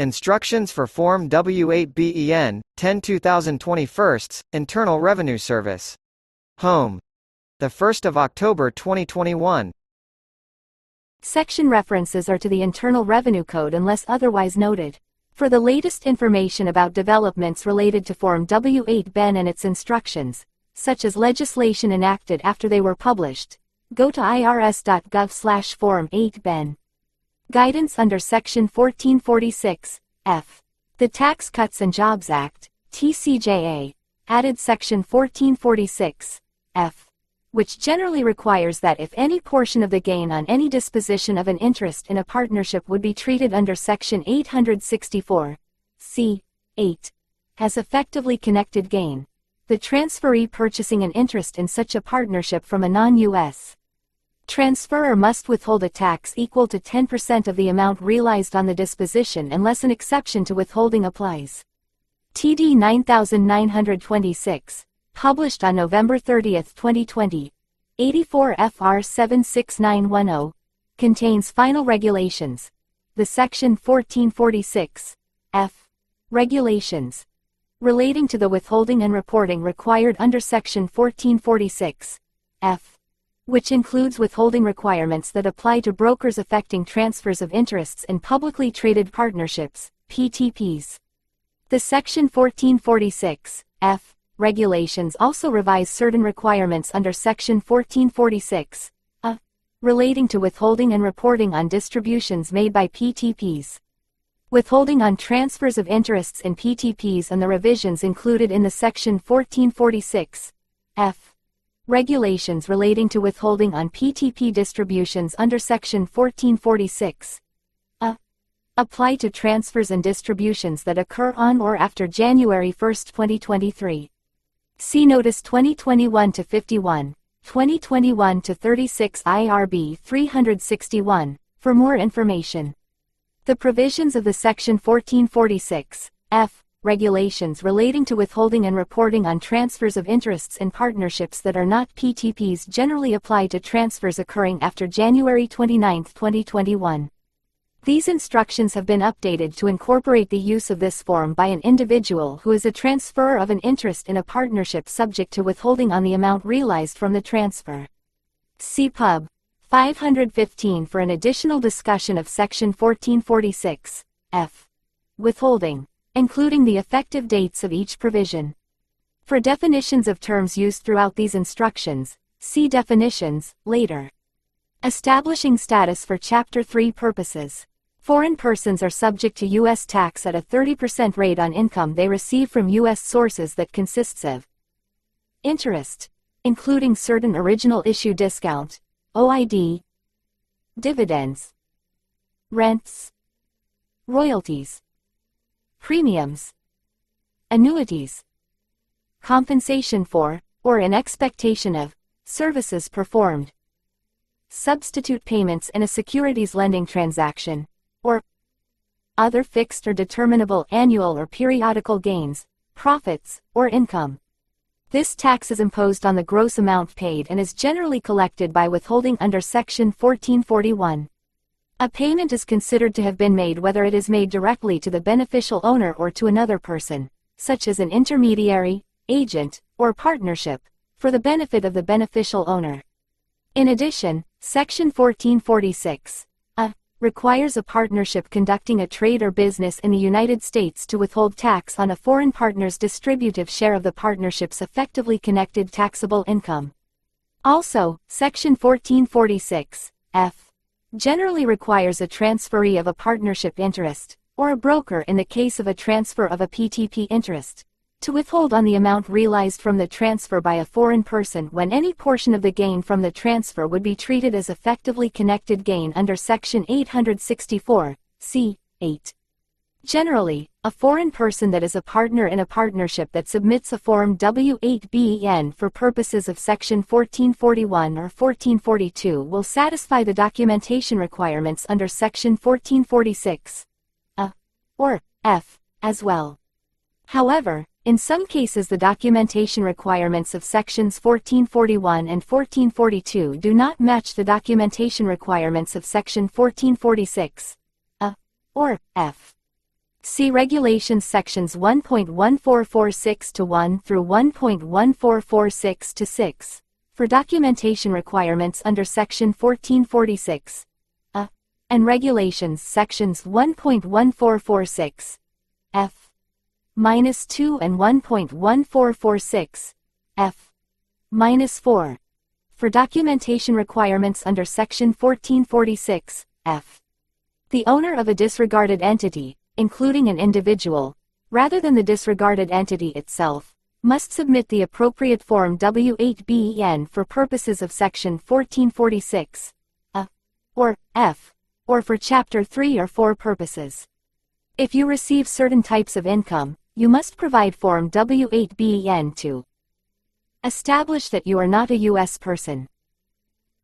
Instructions for Form W-8BEN-10 2021, Internal Revenue Service. Home. The 1st of October 2021. Section references are to the Internal Revenue Code unless otherwise noted. For the latest information about developments related to Form W-8BEN and its instructions, such as legislation enacted after they were published, go to irs.gov/form8ben. Guidance under Section 1446, F. The Tax Cuts and Jobs Act, TCJA, added Section 1446, F, which generally requires that if any portion of the gain on any disposition of an interest in a partnership would be treated under Section 864, C. 8, as effectively connected gain, the transferee purchasing an interest in such a partnership from a non-U.S. transferor must withhold a tax equal to 10% of the amount realized on the disposition unless an exception to withholding applies. TD 9926, published on November 30, 2020, 84 FR 76910, contains final regulations, the Section 1446, F, regulations, relating to the withholding and reporting required under Section 1446, F, which includes withholding requirements that apply to brokers affecting transfers of interests in publicly traded partnerships, PTPs. The Section 1446, F, regulations also revise certain requirements under Section 1446, A, relating to withholding and reporting on distributions made by PTPs. Withholding on transfers of interests in PTPs and the revisions included in the Section 1446, F, regulations relating to withholding on PTP distributions under Section 1446, A, apply to transfers and distributions that occur on or after January 1, 2023. See Notice 2021-51, 2021-36 IRB 361, for more information. The provisions of the Section 1446, F, regulations relating to withholding and reporting on transfers of interests in partnerships that are not PTPs generally apply to transfers occurring after January 29, 2021. These instructions have been updated to incorporate the use of this form by an individual who is a transferor of an interest in a partnership subject to withholding on the amount realized from the transfer. See Pub. 515 for an additional discussion of Section 1446, F, withholding, including the effective dates of each provision. For definitions of terms used throughout these instructions, see definitions, later. Establishing status for Chapter 3 purposes. Foreign persons are subject to U.S. tax at a 30% rate on income they receive from U.S. sources that consists of interest, including certain original issue discount, OID, dividends, rents, royalties, premiums, annuities, compensation for, or in expectation of, services performed, substitute payments in a securities lending transaction, or other fixed or determinable annual or periodical gains, profits, or income. This tax is imposed on the gross amount paid and is generally collected by withholding under Section 1441. A payment is considered to have been made whether it is made directly to the beneficial owner or to another person, such as an intermediary, agent, or partnership, for the benefit of the beneficial owner. In addition, Section 1446, A, requires a partnership conducting a trade or business in the United States to withhold tax on a foreign partner's distributive share of the partnership's effectively connected taxable income. Also, Section 1446, F, generally requires a transferee of a partnership interest, or a broker in the case of a transfer of a PTP interest, to withhold on the amount realized from the transfer by a foreign person when any portion of the gain from the transfer would be treated as effectively connected gain under Section 864, C. 8. Generally, a foreign person that is a partner in a partnership that submits a Form W-8BEN for purposes of Section 1441 or 1442 will satisfy the documentation requirements under Section 1446, A, or F, as well. However, in some cases the documentation requirements of Sections 1441 and 1442 do not match the documentation requirements of Section 1446, A, or F. See Regulations Sections 1.1446 to 1 through 1.1446 to 6, for documentation requirements under Section 1446, and Regulations Sections 1.1446, F-2 and 1.1446, F-4, for documentation requirements under Section 1446, F. The owner of a disregarded entity, including an individual, rather than the disregarded entity itself, must submit the appropriate Form W-8BEN for purposes of Section 1446, A, or F, or for Chapter 3 or 4 purposes. If you receive certain types of income, you must provide Form W-8BEN to establish that you are not a U.S. person.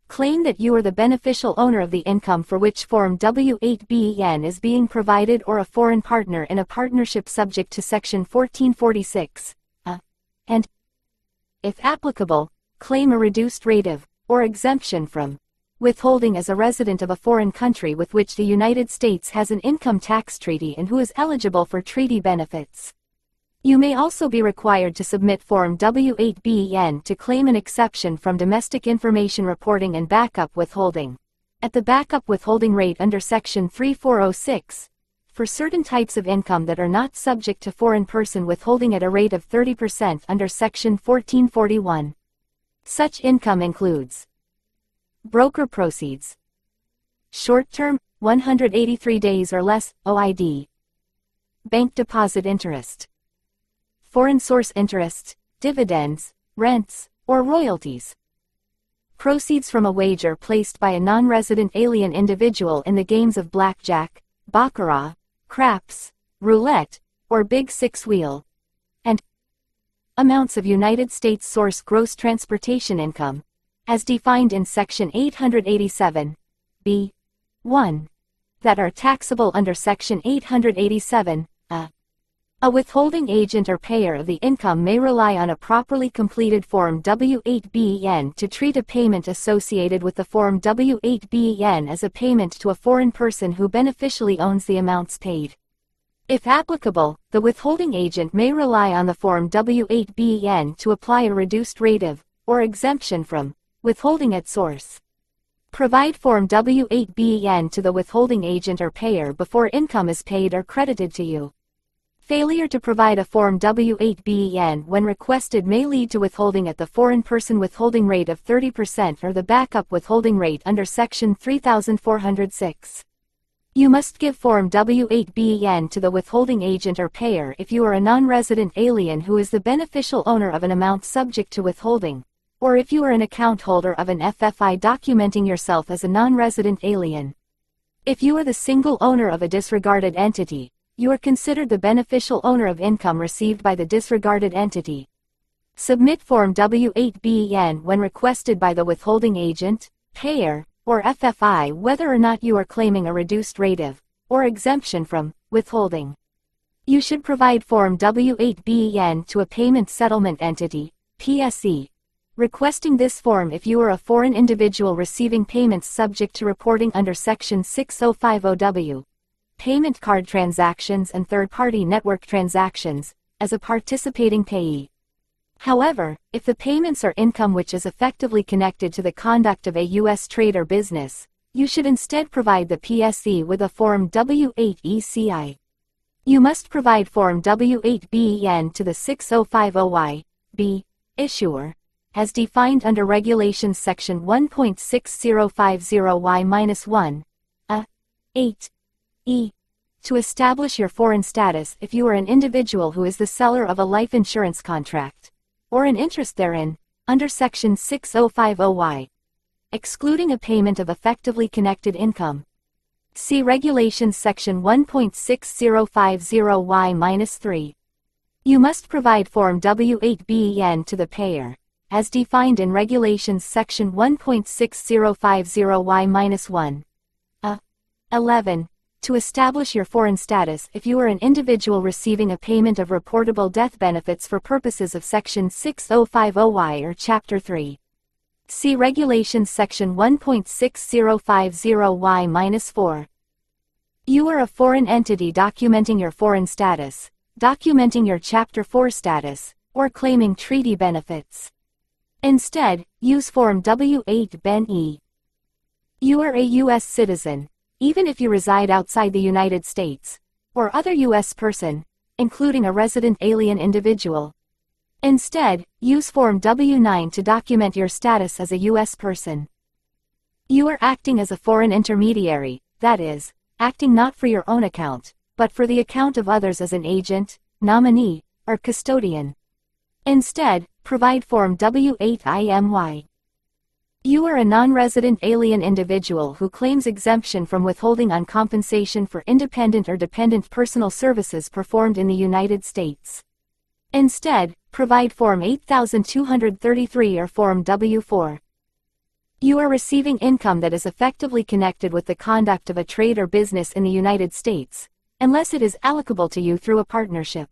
Claim that you are the beneficial owner of the income for which Form W-8BEN is being provided, or a foreign partner in a partnership subject to Section 1446, and, if applicable, claim a reduced rate of, or exemption from, withholding as a resident of a foreign country with which the United States has an income tax treaty and who is eligible for treaty benefits. You may also be required to submit Form W-8BEN to claim an exception from domestic information reporting and backup withholding, at the backup withholding rate under Section 3406, for certain types of income that are not subject to foreign person withholding at a rate of 30% under Section 1441. Such income includes broker proceeds, short-term, 183 days or less, OID, bank deposit interest, foreign source interest, dividends, rents, or royalties. Proceeds from a wager placed by a non-resident alien individual in the games of blackjack, baccarat, craps, roulette, or Big Six Wheel. And amounts of United States source gross transportation income, as defined in Section 887, B.1, that are taxable under Section 887, A. A withholding agent or payer of the income may rely on a properly completed Form W-8BEN to treat a payment associated with the Form W-8BEN as a payment to a foreign person who beneficially owns the amounts paid. If applicable, the withholding agent may rely on the Form W-8BEN to apply a reduced rate of, or exemption from, withholding at source. Provide Form W-8BEN to the withholding agent or payer before income is paid or credited to you. Failure to provide a Form W-8BEN when requested may lead to withholding at the foreign person withholding rate of 30% or the backup withholding rate under Section 3406. You must give Form W-8BEN to the withholding agent or payer if you are a non-resident alien who is the beneficial owner of an amount subject to withholding, or if you are an account holder of an FFI documenting yourself as a non-resident alien. If you are the single owner of a disregarded entity, you are considered the beneficial owner of income received by the disregarded entity. Submit Form W-8BEN when requested by the withholding agent, payer, or FFI whether or not you are claiming a reduced rate of, or exemption from, withholding. You should provide Form W-8BEN to a payment settlement entity, PSE, requesting this form if you are a foreign individual receiving payments subject to reporting under Section 6050W. Payment card transactions and third-party network transactions, as a participating payee. However, if the payments are income which is effectively connected to the conduct of a U.S. trade or business, you should instead provide the PSE with a Form W-8ECI. You must provide Form W-8BEN to the 6050Y(b) issuer, as defined under Regulations Section 1.6050Y-1, A, 8, E, to establish your foreign status if you are an individual who is the seller of a life insurance contract, or an interest therein, under Section 6050Y, excluding a payment of effectively connected income. See Regulations Section 1.6050Y-3. You must provide Form W-8BEN to the payer, as defined in Regulations Section 1.6050Y-1, A, 11, to establish your foreign status if you are an individual receiving a payment of reportable death benefits for purposes of Section 6050Y or Chapter 3. See Regulations Section 1.6050Y-4. You are a foreign entity documenting your foreign status, documenting your Chapter 4 status, or claiming treaty benefits. Instead, use Form W-8BEN-E. You are a U.S. citizen, even if you reside outside the United States, or other U.S. person, including a resident alien individual. Instead, use Form W-9 to document your status as a U.S. person. You are acting as a foreign intermediary, that is, acting not for your own account, but for the account of others as an agent, nominee, or custodian. Instead, provide Form W-8IMY. You are a non-resident alien individual who claims exemption from withholding on compensation for independent or dependent personal services performed in the United States. Instead, provide Form 8233 or Form W-4. You are receiving income that is effectively connected with the conduct of a trade or business in the United States, unless it is allocable to you through a partnership.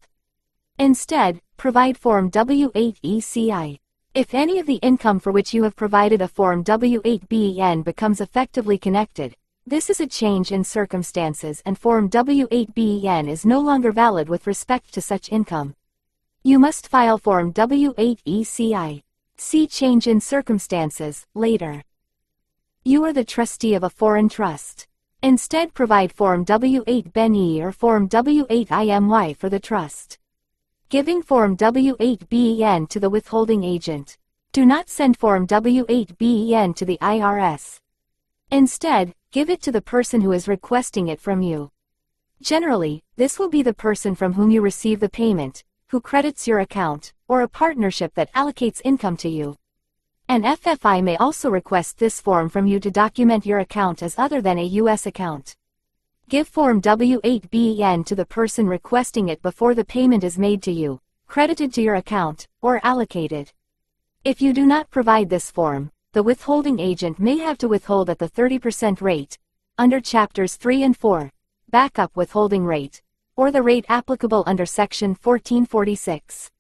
Instead, provide Form W-8ECI. If any of the income for which you have provided a Form W-8BEN becomes effectively connected, this is a change in circumstances and Form W-8BEN is no longer valid with respect to such income. You must file Form W-8ECI. See Change in Circumstances later. You are the trustee of a foreign trust. Instead, provide Form W-8BEN-E or Form W-8IMY for the trust. Giving Form W-8BEN to the withholding agent. Do not send Form W-8BEN to the IRS. Instead, give it to the person who is requesting it from you. Generally, this will be the person from whom you receive the payment, who credits your account, or a partnership that allocates income to you. An FFI may also request this form from you to document your account as other than a U.S. account. Give Form W-8BEN to the person requesting it before the payment is made to you, credited to your account, or allocated. If you do not provide this form, the withholding agent may have to withhold at the 30% rate, under Chapters 3 and 4, backup withholding rate, or the rate applicable under Section 1446.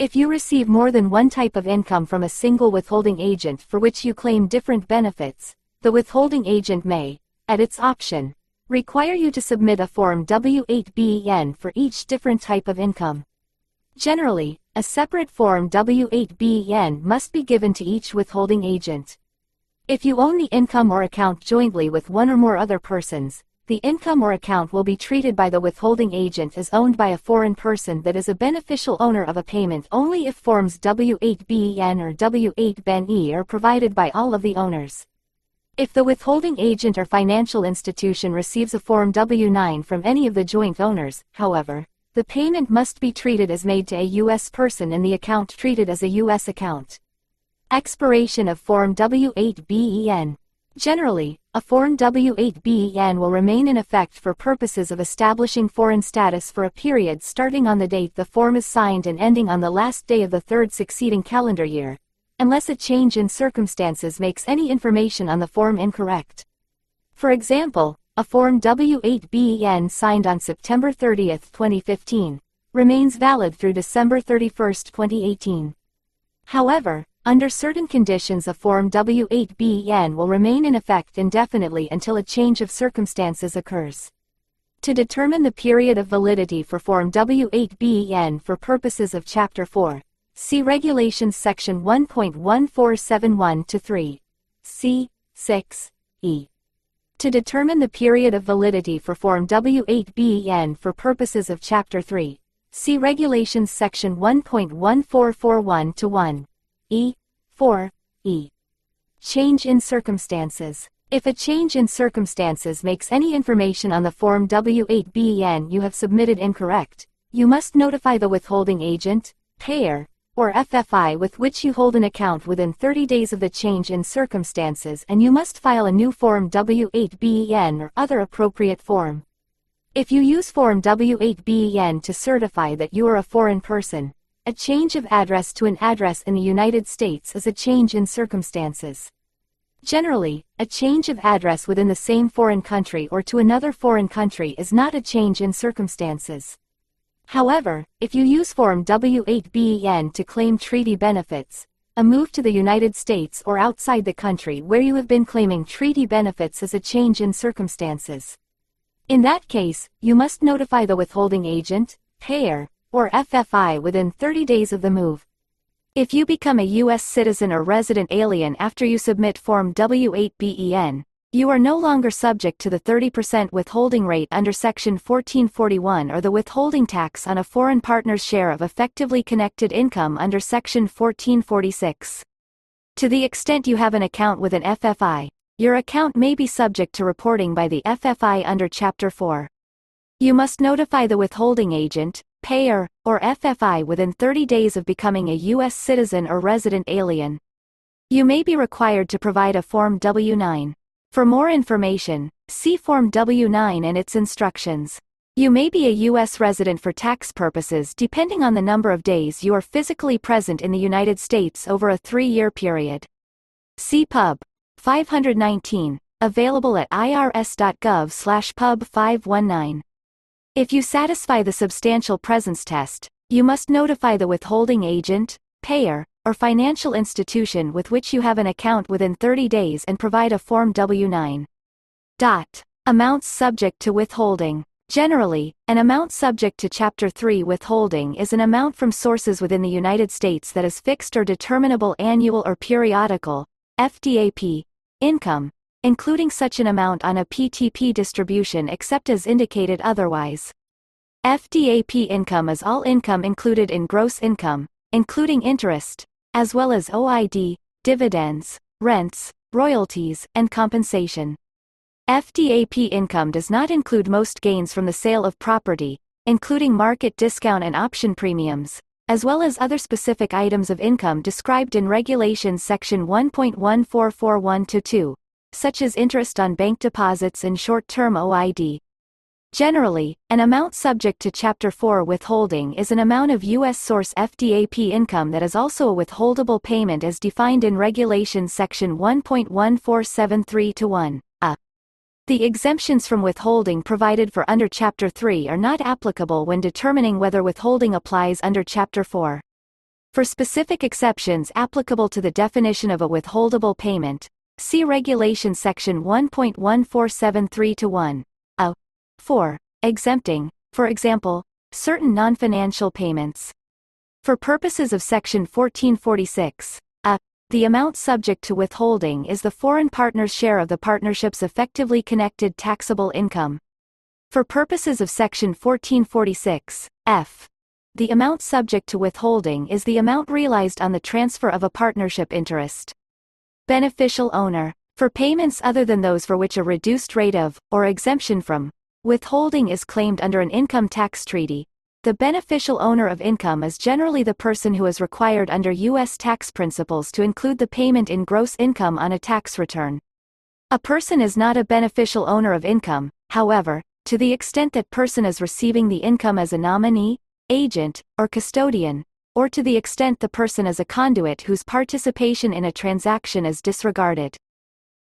If you receive more than one type of income from a single withholding agent for which you claim different benefits, the withholding agent may, at its option, require you to submit a Form W-8BEN for each different type of income. Generally, a separate Form W-8BEN must be given to each withholding agent. If you own the income or account jointly with one or more other persons, the income or account will be treated by the withholding agent as owned by a foreign person that is a beneficial owner of a payment only if Forms W-8BEN or W-8BEN-E are provided by all of the owners. If the withholding agent or financial institution receives a Form W-9 from any of the joint owners, however, the payment must be treated as made to a U.S. person and the account treated as a U.S. account. Expiration of Form W-8BEN. Generally, a Form W-8BEN will remain in effect for purposes of establishing foreign status for a period starting on the date the form is signed and ending on the last day of the third succeeding calendar year, unless a change in circumstances makes any information on the form incorrect. For example, a Form W-8BEN signed on September 30, 2015, remains valid through December 31, 2018. However, under certain conditions a Form W-8BEN will remain in effect indefinitely until a change of circumstances occurs. To determine the period of validity for Form W-8BEN for purposes of Chapter 4, see Regulations Section 1.1471-3, C, 6, E. To determine the period of validity for Form W-8BEN for purposes of Chapter 3, see Regulations Section 1.1441-1, E, 4, E. Change in circumstances. If a change in circumstances makes any information on the Form W-8BEN you have submitted incorrect, you must notify the withholding agent, payer, or FFI with which you hold an account within 30 days of the change in circumstances, and you must file a new Form W-8BEN or other appropriate form. If you use Form W-8BEN to certify that you are a foreign person, a change of address to an address in the United States is a change in circumstances. Generally, a change of address within the same foreign country or to another foreign country is not a change in circumstances. However, if you use Form W-8BEN to claim treaty benefits, a move to the United States or outside the country where you have been claiming treaty benefits is a change in circumstances. In that case, you must notify the withholding agent, payer, or FFI within 30 days of the move. If you become a U.S. citizen or resident alien after you submit Form W-8BEN, you are no longer subject to the 30% withholding rate under Section 1441 or the withholding tax on a foreign partner's share of effectively connected income under Section 1446. To the extent you have an account with an FFI, your account may be subject to reporting by the FFI under Chapter 4. You must notify the withholding agent, payer, or FFI within 30 days of becoming a U.S. citizen or resident alien. You may be required to provide a Form W-9. For more information, see Form W-9 and its instructions. You may be a U.S. resident for tax purposes depending on the number of days you are physically present in the United States over a 3-year period. See Pub. 519, available at irs.gov/pub519. If you satisfy the substantial presence test, you must notify the withholding agent, payer, or financial institution with which you have an account within 30 days and provide a Form W-9. Amounts subject to withholding. Generally, an amount subject to Chapter 3 withholding is an amount from sources within the United States that is fixed or determinable annual or periodical (FDAP) income, including such an amount on a PTP distribution except as indicated otherwise. FDAP income is all income included in gross income, including interest, as well as OID, dividends, rents, royalties, and compensation. FDAP income does not include most gains from the sale of property, including market discount and option premiums, as well as other specific items of income described in Regulations Section 1.1441-2, such as interest on bank deposits and short-term OID. Generally, an amount subject to Chapter 4 withholding is an amount of U.S. source FDAP income that is also a withholdable payment as defined in Regulation Section 1.1473-1. The exemptions from withholding provided for under Chapter 3 are not applicable when determining whether withholding applies under Chapter 4. For specific exceptions applicable to the definition of a withholdable payment, see Regulation Section 1.1473-1. For exempting, for example, certain non-financial payments. For purposes of Section 1446, the amount subject to withholding is the foreign partner's share of the partnership's effectively connected taxable income. For purposes of Section 1446, the amount subject to withholding is the amount realized on the transfer of a partnership interest. Beneficial owner. For payments other than those for which a reduced rate of, or exemption from, withholding is claimed under an income tax treaty, the beneficial owner of income is generally the person who is required under U.S. tax principles to include the payment in gross income on a tax return. A person is not a beneficial owner of income, however, to the extent that person is receiving the income as a nominee, agent, or custodian, or to the extent the person is a conduit whose participation in a transaction is disregarded.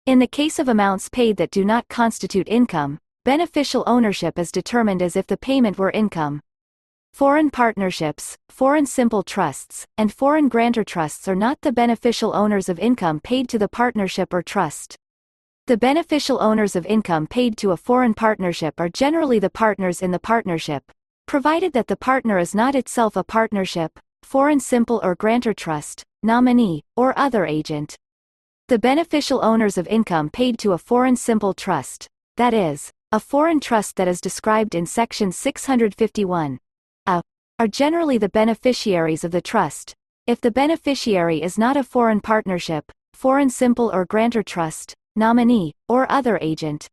In the case of amounts paid that do not constitute income, beneficial ownership is determined as if the payment were income. Foreign partnerships, foreign simple trusts, and foreign grantor trusts are not the beneficial owners of income paid to the partnership or trust. The beneficial owners of income paid to a foreign partnership are generally the partners in the partnership, provided that the partner is not itself a partnership, foreign simple or grantor trust, nominee, or other agent. The beneficial owners of income paid to a foreign simple trust, that is, a foreign trust that is described in Section 651, are generally the beneficiaries of the trust, if the beneficiary is not a foreign partnership, foreign simple or grantor trust, nominee, or other agent.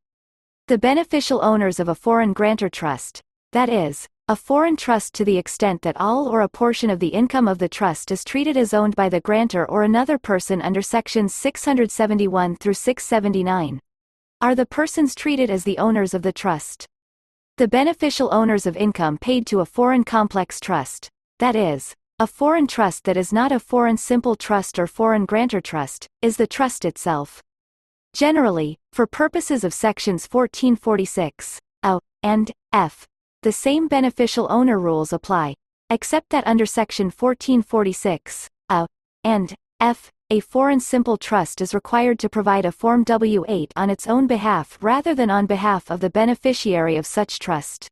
The beneficial owners of a foreign grantor trust, that is, a foreign trust to the extent that all or a portion of the income of the trust is treated as owned by the grantor or another person under Sections 671 through 679, are the persons treated as the owners of the trust. The beneficial owners of income paid to a foreign complex trust, that is, a foreign trust that is not a foreign simple trust or foreign grantor trust, is the trust itself. Generally, for purposes of Sections 1446, and f, the same beneficial owner rules apply, except that under Section 1446, and f, a foreign simple trust is required to provide a Form W-8 on its own behalf rather than on behalf of the beneficiary of such trust.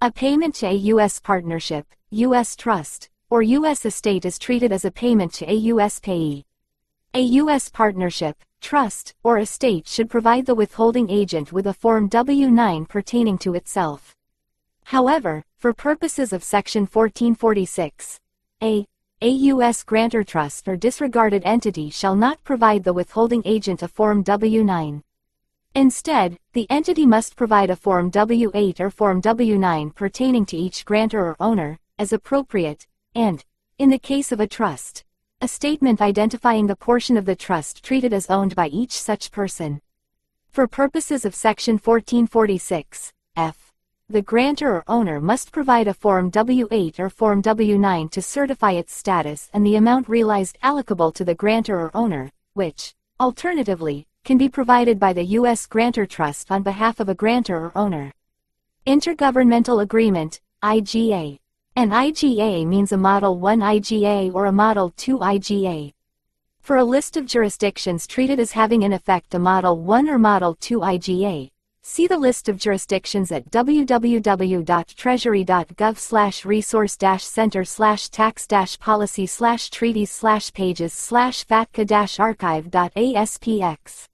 A payment to a U.S. partnership, U.S. trust, or U.S. estate is treated as a payment to a U.S. payee. A U.S. partnership, trust, or estate should provide the withholding agent with a Form W-9 pertaining to itself. However, for purposes of Section 1446, a U.S. grantor trust or disregarded entity shall not provide the withholding agent a Form W-9. Instead, the entity must provide a Form W-8 or Form W-9 pertaining to each grantor or owner, as appropriate, and, in the case of a trust, a statement identifying the portion of the trust treated as owned by each such person. For purposes of Section 1446, f, the grantor or owner must provide a Form W-8 or Form W-9 to certify its status and the amount realized allocable to the grantor or owner, which, alternatively, can be provided by the U.S. Grantor Trust on behalf of a grantor or owner. Intergovernmental Agreement, IGA. An IGA means a Model 1 IGA or a Model 2 IGA. For a list of jurisdictions treated as having in effect a Model 1 or Model 2 IGA, see the list of jurisdictions at www.treasury.gov/resource-center/tax-policy/treaties/pages/fatca-archive.aspx.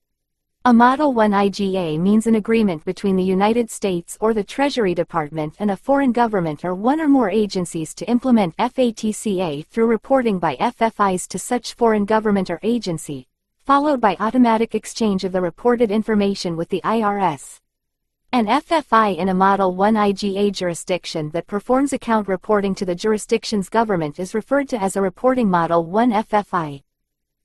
A Model 1 IGA means an agreement between the United States or the Treasury Department and a foreign government or one or more agencies to implement FATCA through reporting by FFIs to such foreign government or agency, followed by automatic exchange of the reported information with the IRS. An FFI in a Model 1 IGA jurisdiction that performs account reporting to the jurisdiction's government is referred to as a reporting Model 1 FFI.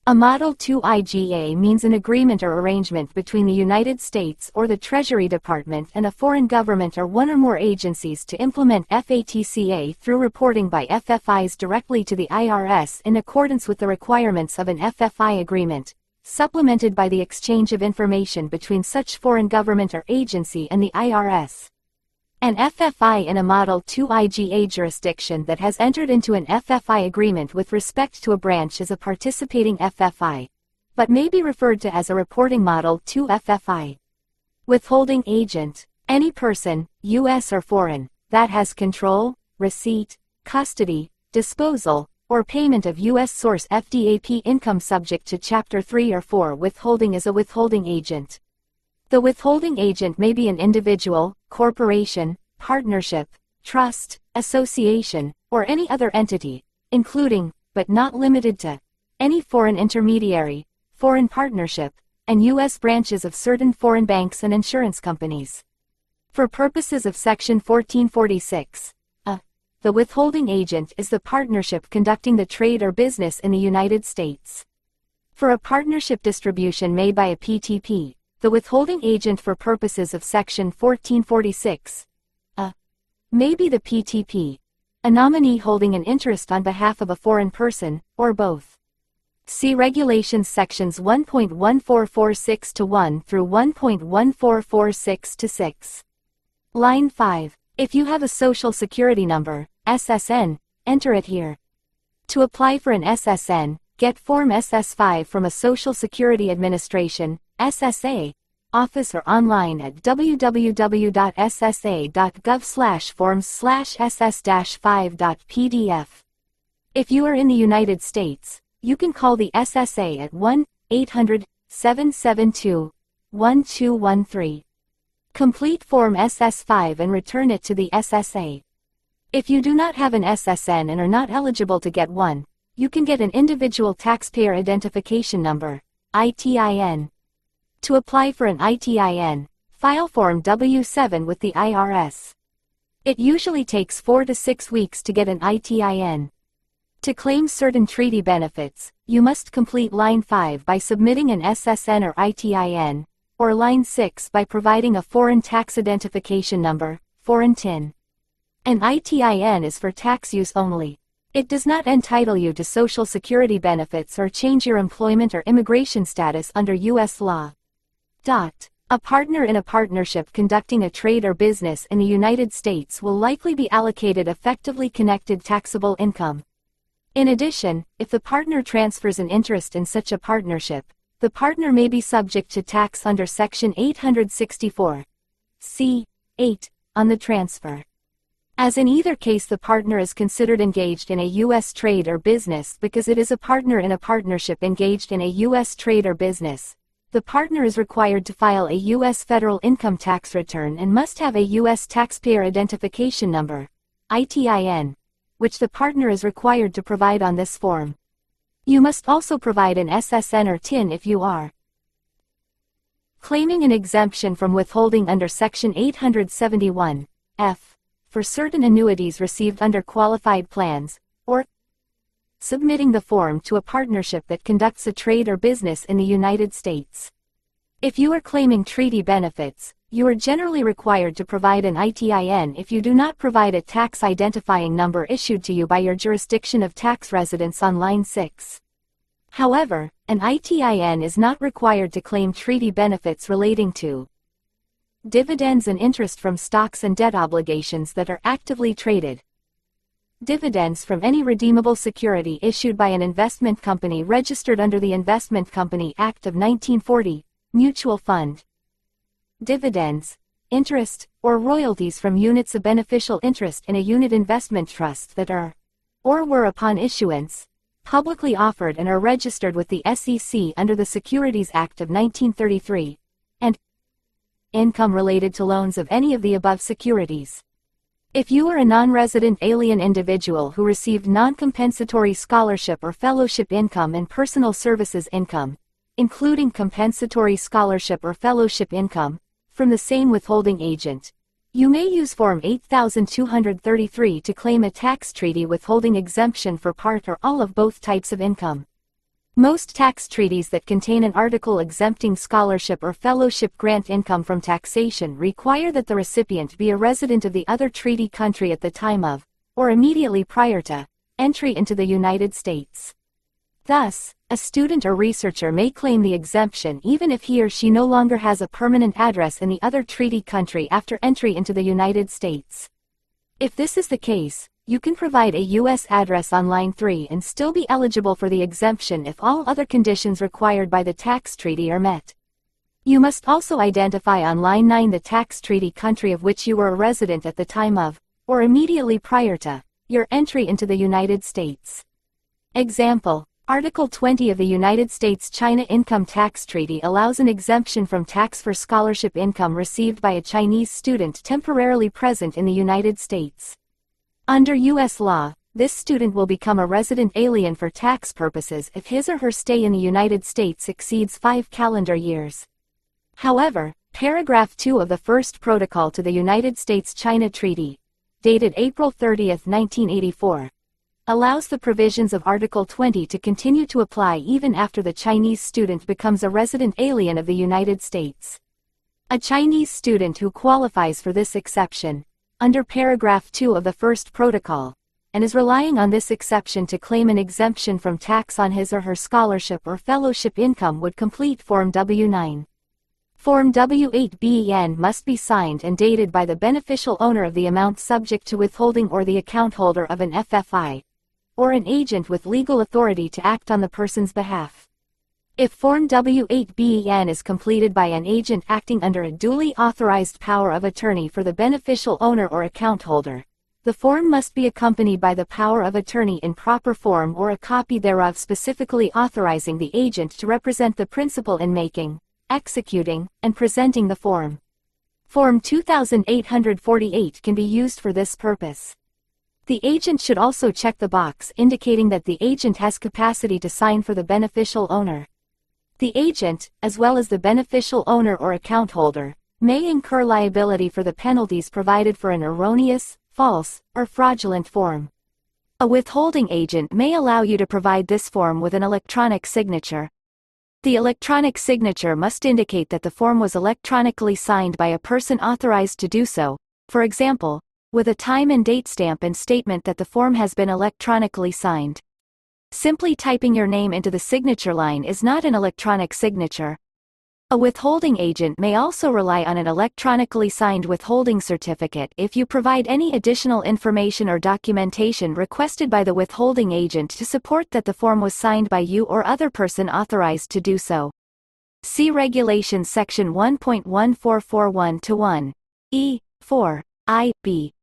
A Model 2 IGA means an agreement or arrangement between the United States or the Treasury Department and a foreign government or one or more agencies to implement FATCA through reporting by FFIs directly to the IRS in accordance with the requirements of an FFI agreement, supplemented by the exchange of information between such foreign government or agency and the IRS. An FFI in a Model 2 IGA jurisdiction that has entered into an FFI agreement with respect to a branch is a participating FFI, but may be referred to as a reporting Model 2 FFI. Withholding agent: any person, U.S. or foreign, that has control, receipt, custody, disposal, or payment of U.S. source FDAP income subject to Chapter 3 or 4 withholding is a withholding agent. The withholding agent may be an individual, corporation, partnership, trust, association, or any other entity, including, but not limited to, any foreign intermediary, foreign partnership, and U.S. branches of certain foreign banks and insurance companies. For purposes of Section 1446, the withholding agent is the partnership conducting the trade or business in the United States. For a partnership distribution made by a PTP, the withholding agent for purposes of Section 1446 may be the PTP, a nominee holding an interest on behalf of a foreign person, or both. See Regulations Sections 1.1446-1 through 1.1446-6. Line 5. If you have a Social Security number, SSN, enter it here. To apply for an SSN, get Form SS5 from a Social Security Administration, SSA, office or online at www.ssa.gov/forms/ss-5.pdf. If you are in the United States, you can call the SSA at 1-800-772-1213. Complete Form SS5 and return it to the SSA. If you do not have an SSN and are not eligible to get one, you can get an Individual Taxpayer Identification Number, ITIN. To apply for an ITIN, file Form W-7 with the IRS. It usually takes 4 to 6 weeks to get an ITIN. To claim certain treaty benefits, you must complete Line 5 by submitting an SSN or ITIN, or Line 6 by providing a Foreign Tax Identification Number, Foreign TIN. An ITIN is for tax use only. It does not entitle you to Social Security benefits or change your employment or immigration status under U.S. law. A partner in a partnership conducting a trade or business in the United States will likely be allocated effectively connected taxable income. In addition, if the partner transfers an interest in such a partnership, the partner may be subject to tax under Section 864 C. 8 on the transfer. As in either case, the partner is considered engaged in a U.S. trade or business because it is a partner in a partnership engaged in a U.S. trade or business. The partner is required to file a U.S. federal income tax return and must have a U.S. taxpayer identification number, ITIN, which the partner is required to provide on this form. You must also provide an SSN or TIN if you are claiming an exemption from withholding under Section 871, F, for certain annuities received under qualified plans, or submitting the form to a partnership that conducts a trade or business in the United States. If you are claiming treaty benefits, you are generally required to provide an ITIN if you do not provide a tax identifying number issued to you by your jurisdiction of tax residence on line 6. However, an ITIN is not required to claim treaty benefits relating to dividends and interest from stocks and debt obligations that are actively traded, dividends from any redeemable security issued by an investment company registered under the Investment Company Act of 1940, mutual fund, dividends, interest, or royalties from units of beneficial interest in a unit investment trust that are, or were upon issuance, publicly offered and are registered with the SEC under the Securities Act of 1933, and income related to loans of any of the above securities. If you are a non-resident alien individual who received non-compensatory scholarship or fellowship income and personal services income, including compensatory scholarship or fellowship income, from the same withholding agent, you may use Form 8233 to claim a tax treaty withholding exemption for part or all of both types of income. Most tax treaties that contain an article exempting scholarship or fellowship grant income from taxation require that the recipient be a resident of the other treaty country at the time of, or immediately prior to, entry into the United States. Thus, a student or researcher may claim the exemption even if he or she no longer has a permanent address in the other treaty country after entry into the United States. If this is the case, you can provide a U.S. address on line 3 and still be eligible for the exemption if all other conditions required by the tax treaty are met. You must also identify on line 9 the tax treaty country of which you were a resident at the time of, or immediately prior to, your entry into the United States. Example: Article 20 of the United States-China Income Tax Treaty allows an exemption from tax for scholarship income received by a Chinese student temporarily present in the United States. Under U.S. law, this student will become a resident alien for tax purposes if his or her stay in the United States exceeds 5 calendar years. However, Paragraph 2 of the First Protocol to the United States-China Treaty, dated April 30, 1984, allows the provisions of Article 20 to continue to apply even after the Chinese student becomes a resident alien of the United States. A Chinese student who qualifies for this exception, under Paragraph 2 of the First Protocol, and is relying on this exception to claim an exemption from tax on his or her scholarship or fellowship income would complete Form W-9. Form W-8BEN must be signed and dated by the beneficial owner of the amount subject to withholding or the account holder of an FFI, or an agent with legal authority to act on the person's behalf. If Form W-8BEN is completed by an agent acting under a duly authorized power of attorney for the beneficial owner or account holder, the form must be accompanied by the power of attorney in proper form or a copy thereof specifically authorizing the agent to represent the principal in making, executing, and presenting the form. Form 2848 can be used for this purpose. The agent should also check the box indicating that the agent has capacity to sign for the beneficial owner. The agent, as well as the beneficial owner or account holder, may incur liability for the penalties provided for an erroneous, false, or fraudulent form. A withholding agent may allow you to provide this form with an electronic signature. The electronic signature must indicate that the form was electronically signed by a person authorized to do so, for example, with a time and date stamp and statement that the form has been electronically signed. Simply typing your name into the signature line is not an electronic signature. A withholding agent may also rely on an electronically signed withholding certificate if you provide any additional information or documentation requested by the withholding agent to support that the form was signed by you or other person authorized to do so. See Regulation Section 1.1441-1, E, 4, I, B.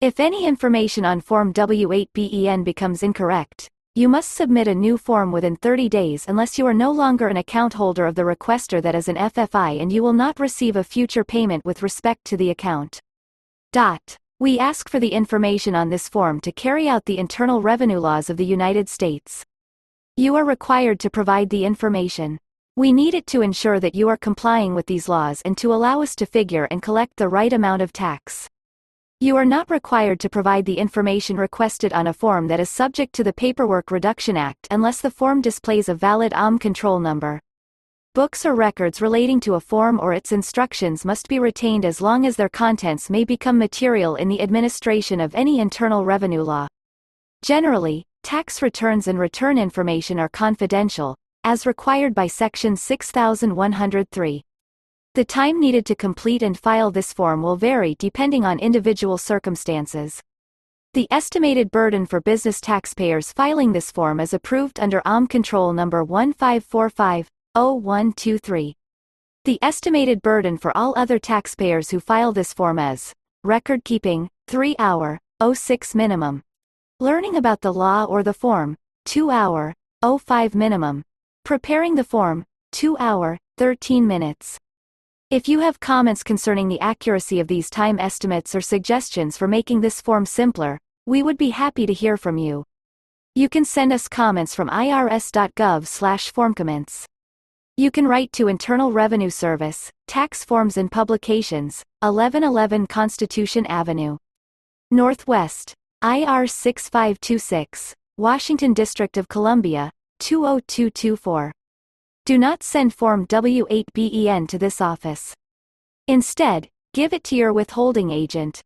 If any information on Form W-8BEN becomes incorrect, you must submit a new form within 30 days unless you are no longer an account holder of the requester that is an FFI, and you will not receive a future payment with respect to the account. We ask for the information on this form to carry out the internal revenue laws of the United States. You are required to provide the information. We need it to ensure that you are complying with these laws and to allow us to figure and collect the right amount of tax. You are not required to provide the information requested on a form that is subject to the Paperwork Reduction Act unless the form displays a valid OMB control number. Books or records relating to a form or its instructions must be retained as long as their contents may become material in the administration of any internal revenue law. Generally, tax returns and return information are confidential, as required by Section 6103. The time needed to complete and file this form will vary depending on individual circumstances. The estimated burden for business taxpayers filing this form is approved under OMB Control No. 1545-0123. The estimated burden for all other taxpayers who file this form is record keeping, 3-hour, 06 minimum. Learning about the law or the form, 2-hour, 05 minimum. Preparing the form, 2-hour, 13 minutes. If you have comments concerning the accuracy of these time estimates or suggestions for making this form simpler, we would be happy to hear from you. You can send us comments from irs.gov/formcomments. You can write to Internal Revenue Service, Tax Forms and Publications, 1111 Constitution Avenue, Northwest, IR 6526, Washington, District of Columbia, 20224. Do not send Form W-8BEN to this office. Instead, give it to your withholding agent.